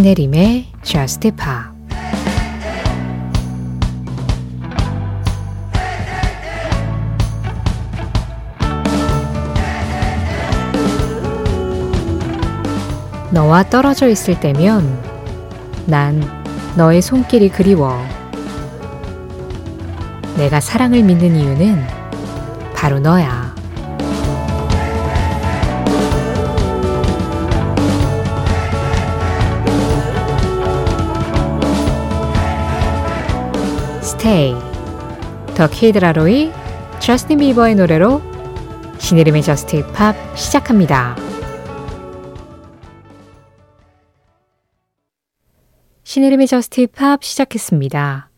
신혜림의 Just Pop. 너와 떨어져 있을 때면 난 너의 손길이 그리워. 내가 사랑을 믿는 이유는 바로 너야. Stay, The Kidlaroi, Justin Bieber의 노래로 신혜림의 저스트 팝 시작합니다. 신혜림의 저스트 팝 시작했습니다.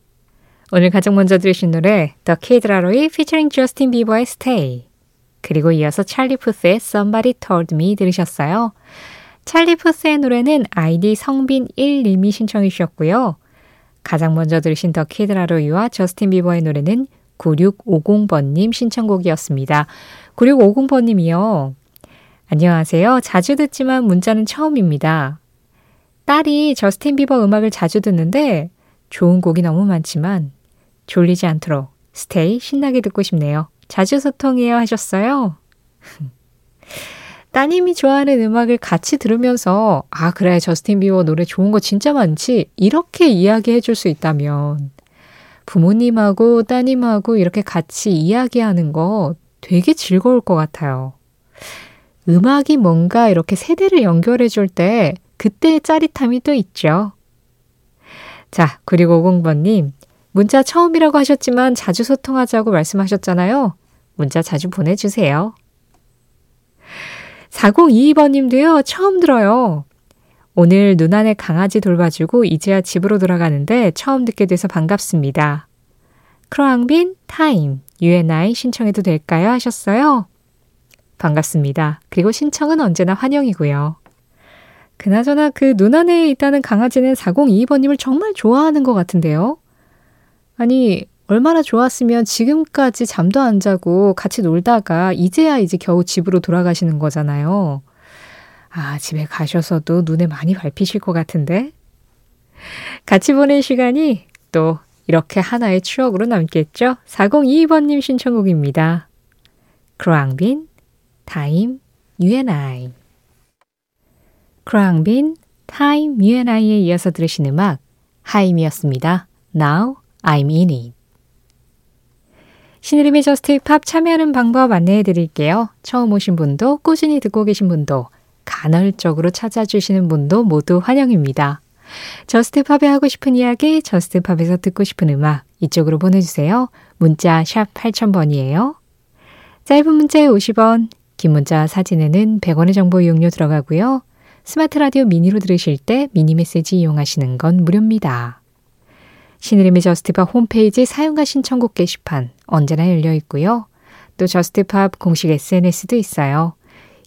오늘 가장 먼저 들으신 노래 The Kidlaroi featuring Justin Bieber의 Stay, 그리고 이어서 찰리 푸스의 Somebody Told Me 들으셨어요. 찰리 푸스의 노래는 아이디 성빈1님이 신청해 주셨고요. 가장 먼저 들으신 The Kidlaroi와 저스틴 비버의 노래는 9650번님 신청곡이었습니다. 9650번님이요. 안녕하세요. 자주 듣지만 문자는 처음입니다. 딸이 저스틴 비버 음악을 자주 듣는데 좋은 곡이 너무 많지만 졸리지 않도록 스테이 신나게 듣고 싶네요. 자주 소통해요 하셨어요. 따님이 좋아하는 음악을 같이 들으면서 아 그래 저스틴 비버 노래 좋은 거 진짜 많지 이렇게 이야기해 줄 수 있다면 부모님하고 따님하고 이렇게 같이 이야기하는 거 되게 즐거울 것 같아요. 음악이 뭔가 이렇게 세대를 연결해 줄 때 그때의 짜릿함이 또 있죠. 자, 그리고 50번님 문자 처음이라고 하셨지만 자주 소통하자고 말씀하셨잖아요. 문자 자주 보내주세요. 4022번님도요. 처음 들어요. 오늘 누나네 강아지 돌봐주고 이제야 집으로 돌아가는데 처음 듣게 돼서 반갑습니다. 크로앙빈 타임 U&I 신청해도 될까요? 하셨어요. 반갑습니다. 그리고 신청은 언제나 환영이고요. 그나저나 그 누나네에 있다는 강아지는 4022번님을 정말 좋아하는 것 같은데요. 아니 얼마나 좋았으면 지금까지 잠도 안 자고 같이 놀다가 이제 겨우 집으로 돌아가시는 거잖아요. 아, 집에 가셔서도 눈에 많이 밟히실 것 같은데? 같이 보낸 시간이 또 이렇게 하나의 추억으로 남겠죠? 4022번님 신청곡입니다. 크로앙빈, 타임, U&I. 크로앙빈, 타임, U&I에 이어서 들으신 음악, 하임이었습니다. Now I'm in it. 신혜림의 저스트 팝 참여하는 방법 안내해드릴게요. 처음 오신 분도 꾸준히 듣고 계신 분도 간헐적으로 찾아주시는 분도 모두 환영입니다. 저스트 팝에 하고 싶은 이야기, 저스트 팝에서 듣고 싶은 음악 이쪽으로 보내주세요. 문자 샵 8000번이에요. 짧은 문자에 50원, 긴 문자 사진에는 100원의 정보 이용료 들어가고요. 스마트 라디오 미니로 들으실 때 미니 메시지 이용하시는 건 무료입니다. 신혜림의 저스트팝 홈페이지 사용과 신청곡 게시판 언제나 열려 있고요. 또 저스트팝 공식 SNS도 있어요.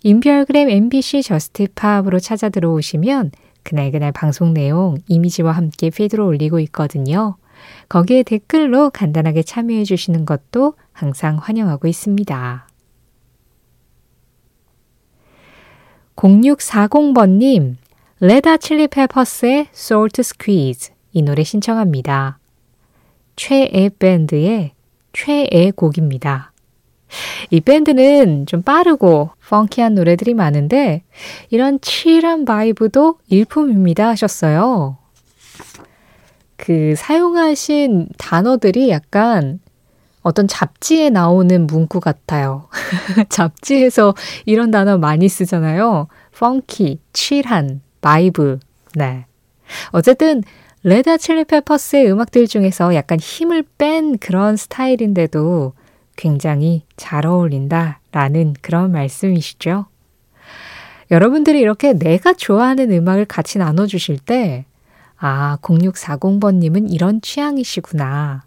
인별그램 MBC 저스트팝으로 찾아 들어오시면 그날그날 방송 내용, 이미지와 함께 피드로 올리고 있거든요. 거기에 댓글로 간단하게 참여해 주시는 것도 항상 환영하고 있습니다. 0640번님, 레다 칠리 페퍼스의 솔트 스퀴즈 이 노래 신청합니다. 최애 밴드의 최애 곡입니다. 이 밴드는 좀 빠르고 펑키한 노래들이 많은데 이런 칠한 바이브도 일품입니다 하셨어요. 그 사용하신 단어들이 약간 어떤 잡지에 나오는 문구 같아요. 잡지에서 이런 단어 많이 쓰잖아요. 펑키, 칠한, 바이브. 네. 어쨌든 레다 칠리 페퍼스의 음악들 중에서 약간 힘을 뺀 그런 스타일인데도 굉장히 잘 어울린다라는 그런 말씀이시죠. 여러분들이 이렇게 내가 좋아하는 음악을 같이 나눠주실 때 아, 0640번님은 이런 취향이시구나.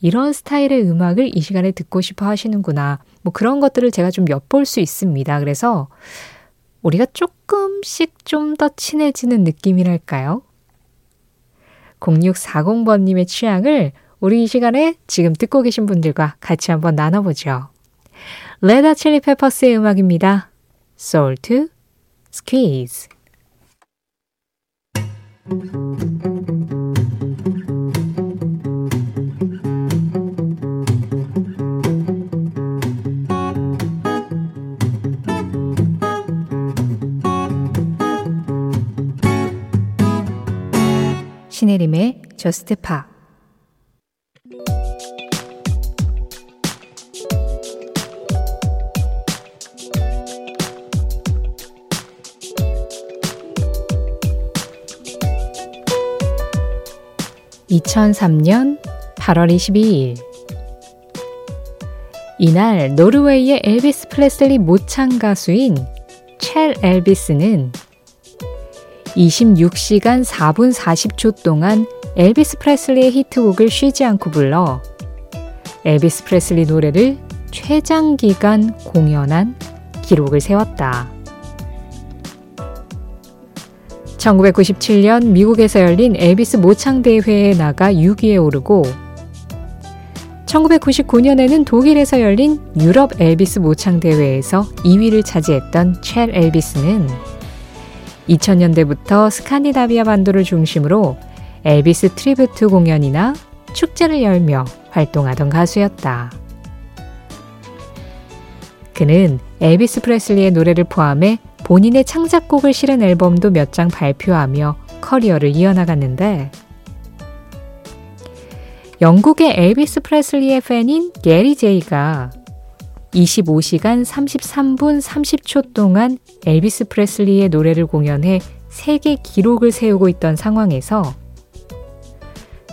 이런 스타일의 음악을 이 시간에 듣고 싶어 하시는구나. 뭐 그런 것들을 제가 좀 엿볼 수 있습니다. 그래서 우리가 조금씩 좀 더 친해지는 느낌이랄까요? 0640번님의 취향을 우리 이 시간에 지금 듣고 계신 분들과 같이 한번 나눠보죠. 레드 핫 칠리 페퍼스의 음악입니다. Salt Squeeze. 신혜림의 저스트 팝. (2003년 8월 22일) 이날 노르웨이의 엘비스 프레슬리 모창 가수인 첼 엘비스는 26시간 4분 40초 동안 엘비스 프레슬리의 히트곡을 쉬지 않고 불러 엘비스 프레슬리 노래를 최장 기간 공연한 기록을 세웠다. 1997년 미국에서 열린 엘비스 모창대회에 나가 6위에 오르고 1999년에는 독일에서 열린 유럽 엘비스 모창대회에서 2위를 차지했던 첼 엘비스는 2000년대부터 스칸디나비아 반도를 중심으로 엘비스 트리뷰트 공연이나 축제를 열며 활동하던 가수였다. 그는 엘비스 프레슬리의 노래를 포함해 본인의 창작곡을 실은 앨범도 몇 장 발표하며 커리어를 이어나갔는데 영국의 엘비스 프레슬리의 팬인 게리 제이가 25시간 33분 30초 동안 엘비스 프레슬리의 노래를 공연해 세계 기록을 세우고 있던 상황에서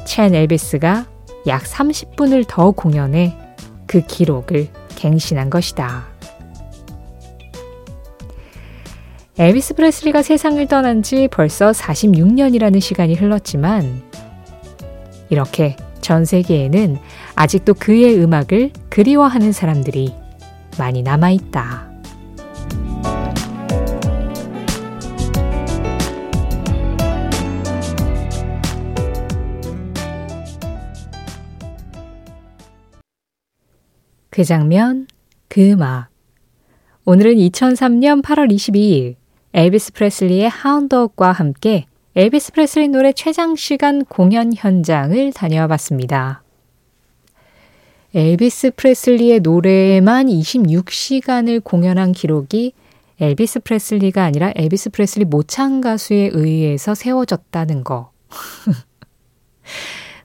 첸 엘비스가 약 30분을 더 공연해 그 기록을 갱신한 것이다. 엘비스 프레슬리가 세상을 떠난 지 벌써 46년이라는 시간이 흘렀지만 이렇게 전 세계에는 아직도 그의 음악을 그리워하는 사람들이 많이 남아있다. 그 장면, 그 음악. 오늘은 2003년 8월 22일 엘비스 프레슬리의 하운드 옥과 함께 엘비스 프레슬리 노래 최장시간 공연 현장을 다녀와 봤습니다. 엘비스 프레슬리의 노래에만 26시간을 공연한 기록이 엘비스 프레슬리가 아니라 엘비스 프레슬리 모창 가수에 의해서 세워졌다는 거.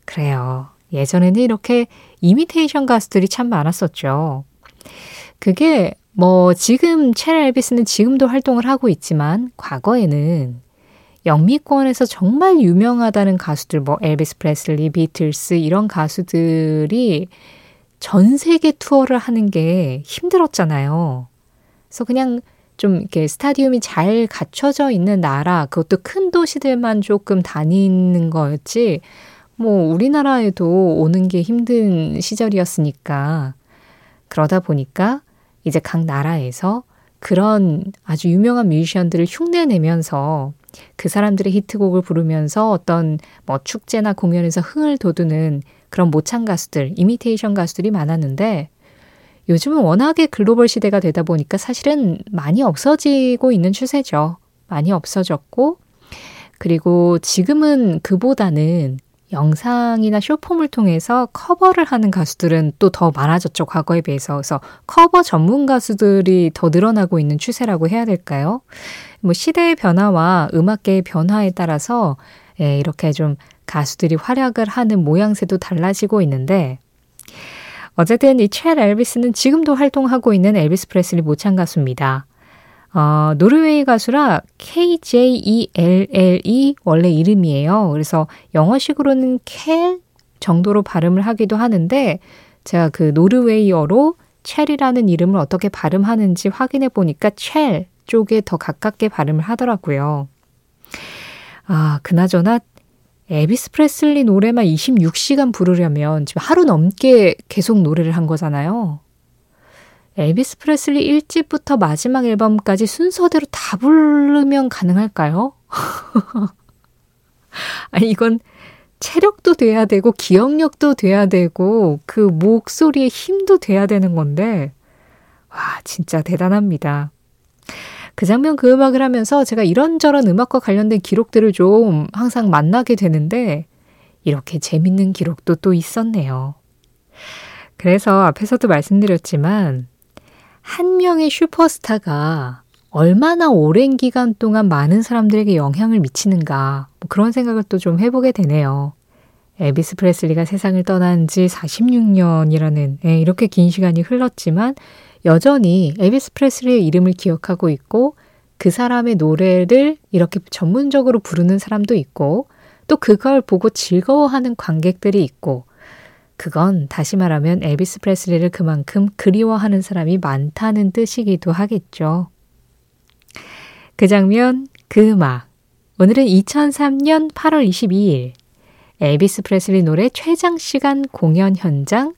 그래요. 예전에는 이렇게 이미테이션 가수들이 참 많았었죠. 그게 뭐 지금 첼 엘비스는 지금도 활동을 하고 있지만 과거에는 영미권에서 정말 유명하다는 가수들, 뭐 엘비스 프레슬리, 비틀스 이런 가수들이 전 세계 투어를 하는 게 힘들었잖아요. 그래서 그냥 좀 이렇게 스타디움이 잘 갖춰져 있는 나라, 그것도 큰 도시들만 조금 다니는 거였지 뭐 우리나라에도 오는 게 힘든 시절이었으니까. 그러다 보니까 이제 각 나라에서 그런 아주 유명한 뮤지션들을 흉내내면서 그 사람들의 히트곡을 부르면서 어떤 뭐 축제나 공연에서 흥을 돋우는 그런 모창 가수들, 이미테이션 가수들이 많았는데 요즘은 워낙에 글로벌 시대가 되다 보니까 사실은 많이 없어지고 있는 추세죠. 많이 없어졌고 그리고 지금은 그보다는 영상이나 쇼폼을 통해서 커버를 하는 가수들은 또 더 많아졌죠. 과거에 비해서. 그래서 커버 전문 가수들이 더 늘어나고 있는 추세라고 해야 될까요? 뭐 시대의 변화와 음악계의 변화에 따라서 예, 이렇게 좀 가수들이 활약을 하는 모양새도 달라지고 있는데 어쨌든 이 첼 엘비스는 지금도 활동하고 있는 엘비스 프레슬리 모창 가수입니다. 노르웨이 가수라 KJELL이 원래 이름이에요. 그래서 영어식으로는 켈 정도로 발음을 하기도 하는데 제가 그 노르웨이어로 첼이라는 이름을 어떻게 발음하는지 확인해 보니까 첼 쪽에 더 가깝게 발음을 하더라고요. 아, 그나저나 엘비스 프레슬리 노래만 26시간 부르려면 지금 하루 넘게 계속 노래를 한 거잖아요. 엘비스 프레슬리 1집부터 마지막 앨범까지 순서대로 다 부르면 가능할까요? 아니, 이건 체력도 돼야 되고 기억력도 돼야 되고 그 목소리의 힘도 돼야 되는 건데 와 진짜 대단합니다. 그 장면 그 음악을 하면서 제가 이런저런 음악과 관련된 기록들을 좀 항상 만나게 되는데 이렇게 재밌는 기록도 또 있었네요. 그래서 앞에서도 말씀드렸지만 한 명의 슈퍼스타가 얼마나 오랜 기간 동안 많은 사람들에게 영향을 미치는가 그런 생각을 또 좀 해보게 되네요. 엘비스 프레슬리가 세상을 떠난 지 46년이라는 이렇게 긴 시간이 흘렀지만 여전히 엘비스 프레슬리의 이름을 기억하고 있고 그 사람의 노래를 이렇게 전문적으로 부르는 사람도 있고 또 그걸 보고 즐거워하는 관객들이 있고 그건 다시 말하면 엘비스 프레슬리를 그만큼 그리워하는 사람이 많다는 뜻이기도 하겠죠. 그 장면, 그 음악. 오늘은 2003년 8월 22일 엘비스 프레슬리 노래 최장시간 공연 현장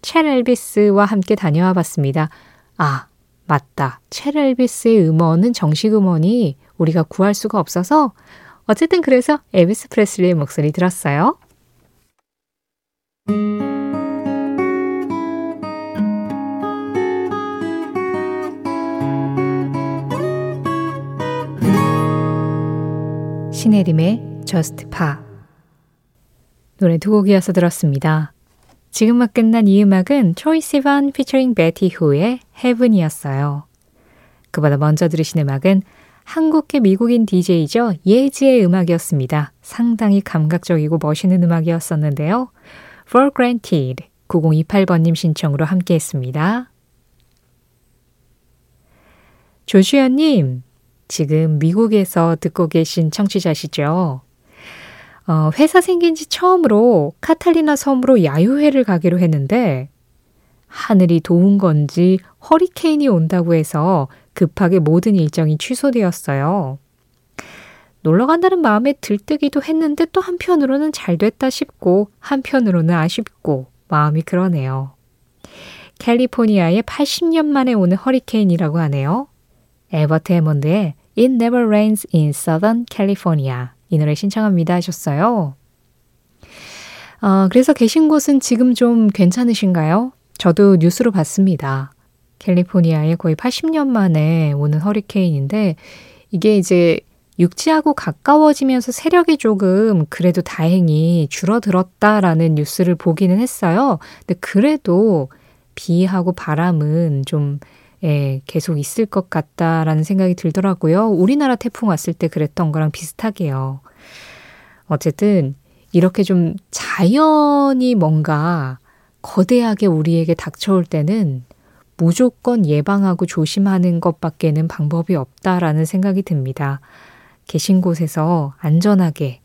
첼 엘비스와 함께 다녀와 봤습니다. 아, 맞다. 첼 엘비스의 음원은 정식 음원이 우리가 구할 수가 없어서 어쨌든 그래서 엘비스 프레슬리의 목소리 들었어요. 신혜림의 Just Pop 노래 두 곡이어서 들었습니다. 지금 막 끝난 이 음악은 Troye Sivan 피처링 베티 후의 Heaven이었어요. 그보다 먼저 들으신 음악은 한국계 미국인 DJ죠. 예지의 음악이었습니다. 상당히 감각적이고 멋있는 음악이었었는데요. For Granted 9028번님 신청으로 함께했습니다. 조주연님, 지금 미국에서 듣고 계신 청취자시죠? 회사 생긴 지 처음으로 카탈리나 섬으로 야유회를 가기로 했는데 하늘이 도운 건지 허리케인이 온다고 해서 급하게 모든 일정이 취소되었어요. 놀러 간다는 마음에 들뜨기도 했는데 또 한편으로는 잘 됐다 싶고 한편으로는 아쉽고 마음이 그러네요. 캘리포니아에 80년 만에 오는 허리케인이라고 하네요. 에버트 해먼드의 It Never Rains in Southern California 이 노래 신청합니다 하셨어요. 그래서 계신 곳은 지금 좀 괜찮으신가요? 저도 뉴스로 봤습니다. 캘리포니아에 거의 80년 만에 오는 허리케인인데 이게 이제 육지하고 가까워지면서 세력이 조금 그래도 다행히 줄어들었다라는 뉴스를 보기는 했어요. 근데 그래도 비하고 바람은 좀 계속 있을 것 같다라는 생각이 들더라고요. 우리나라 태풍 왔을 때 그랬던 거랑 비슷하게요. 어쨌든 이렇게 좀 자연이 뭔가 거대하게 우리에게 닥쳐올 때는 무조건 예방하고 조심하는 것밖에는 방법이 없다라는 생각이 듭니다. 계신 곳에서 안전하게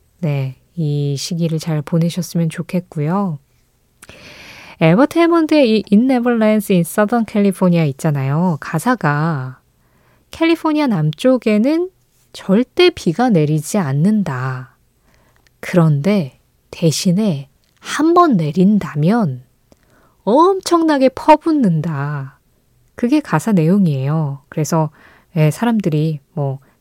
이 시기를 잘 보내셨으면 좋겠고요. 에버트 해먼드의 이 It Never Rains in Southern California 있잖아요. 가사가 캘리포니아 남쪽에는 절대 비가 내리지 않는다. 그런데 대신에 한 번 내린다면 엄청나게 퍼붓는다. 그게 가사 내용이에요. 그래서 사람들이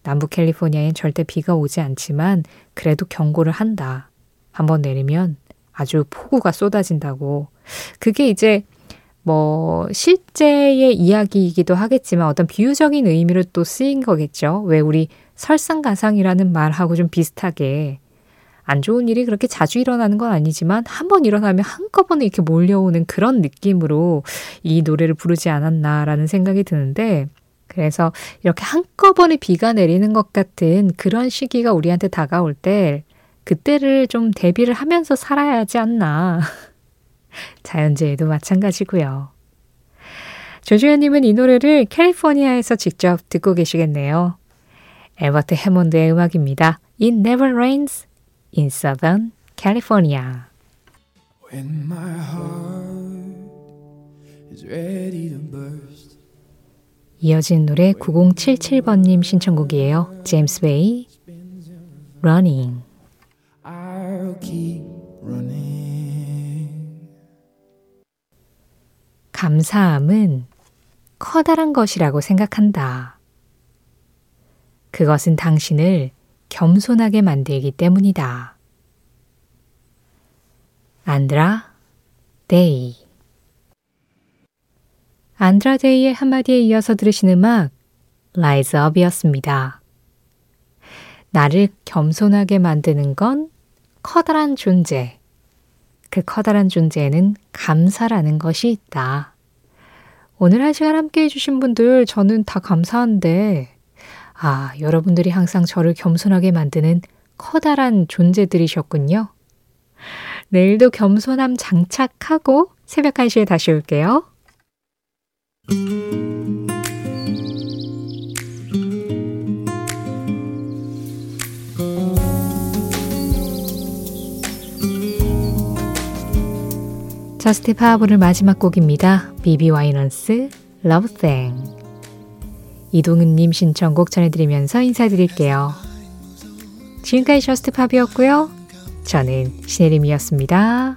남부 캘리포니아엔 절대 비가 오지 않지만 그래도 경고를 한다. 한 번 내리면 아주 폭우가 쏟아진다고. 그게 이제 실제의 이야기이기도 하겠지만 어떤 비유적인 의미로 또 쓰인 거겠죠. 왜 우리 설상가상이라는 말하고 좀 비슷하게 안 좋은 일이 그렇게 자주 일어나는 건 아니지만 한번 일어나면 한꺼번에 이렇게 몰려오는 그런 느낌으로 이 노래를 부르지 않았나라는 생각이 드는데 그래서 이렇게 한꺼번에 비가 내리는 것 같은 그런 시기가 우리한테 다가올 때 그때를 좀 대비를 하면서 살아야 하지 않나. 자연재해도 마찬가지고요. 조주현님은 이 노래를 캘리포니아에서 직접 듣고 계시겠네요. 에버트 해먼드의 음악입니다. It never rains in Southern California. When my heart is ready to burst. 이어진 노래 9077번님 신청곡이에요. 제임스 베이, Running. I'll keep running. 감사함은 커다란 것이라고 생각한다. 그것은 당신을 겸손하게 만들기 때문이다. 안드라 데이. 안드라 데이의 한마디에 이어서 들으신 음악 Rise Up이었습니다. 나를 겸손하게 만드는 건 커다란 존재, 그 커다란 존재에는 감사라는 것이 있다. 오늘 한 시간 함께 해주신 분들 저는 다 감사한데, 여러분들이 항상 저를 겸손하게 만드는 커다란 존재들이셨군요. 내일도 겸손함 장착하고 새벽 1시에 다시 올게요. 저스트 팝 오늘 마지막 곡입니다. BBYNUNS Love Thing. 이동은님 신청곡 전해드리면서 인사드릴게요. 지금까지 저스트 팝이었고요. 저는 신혜림이었습니다.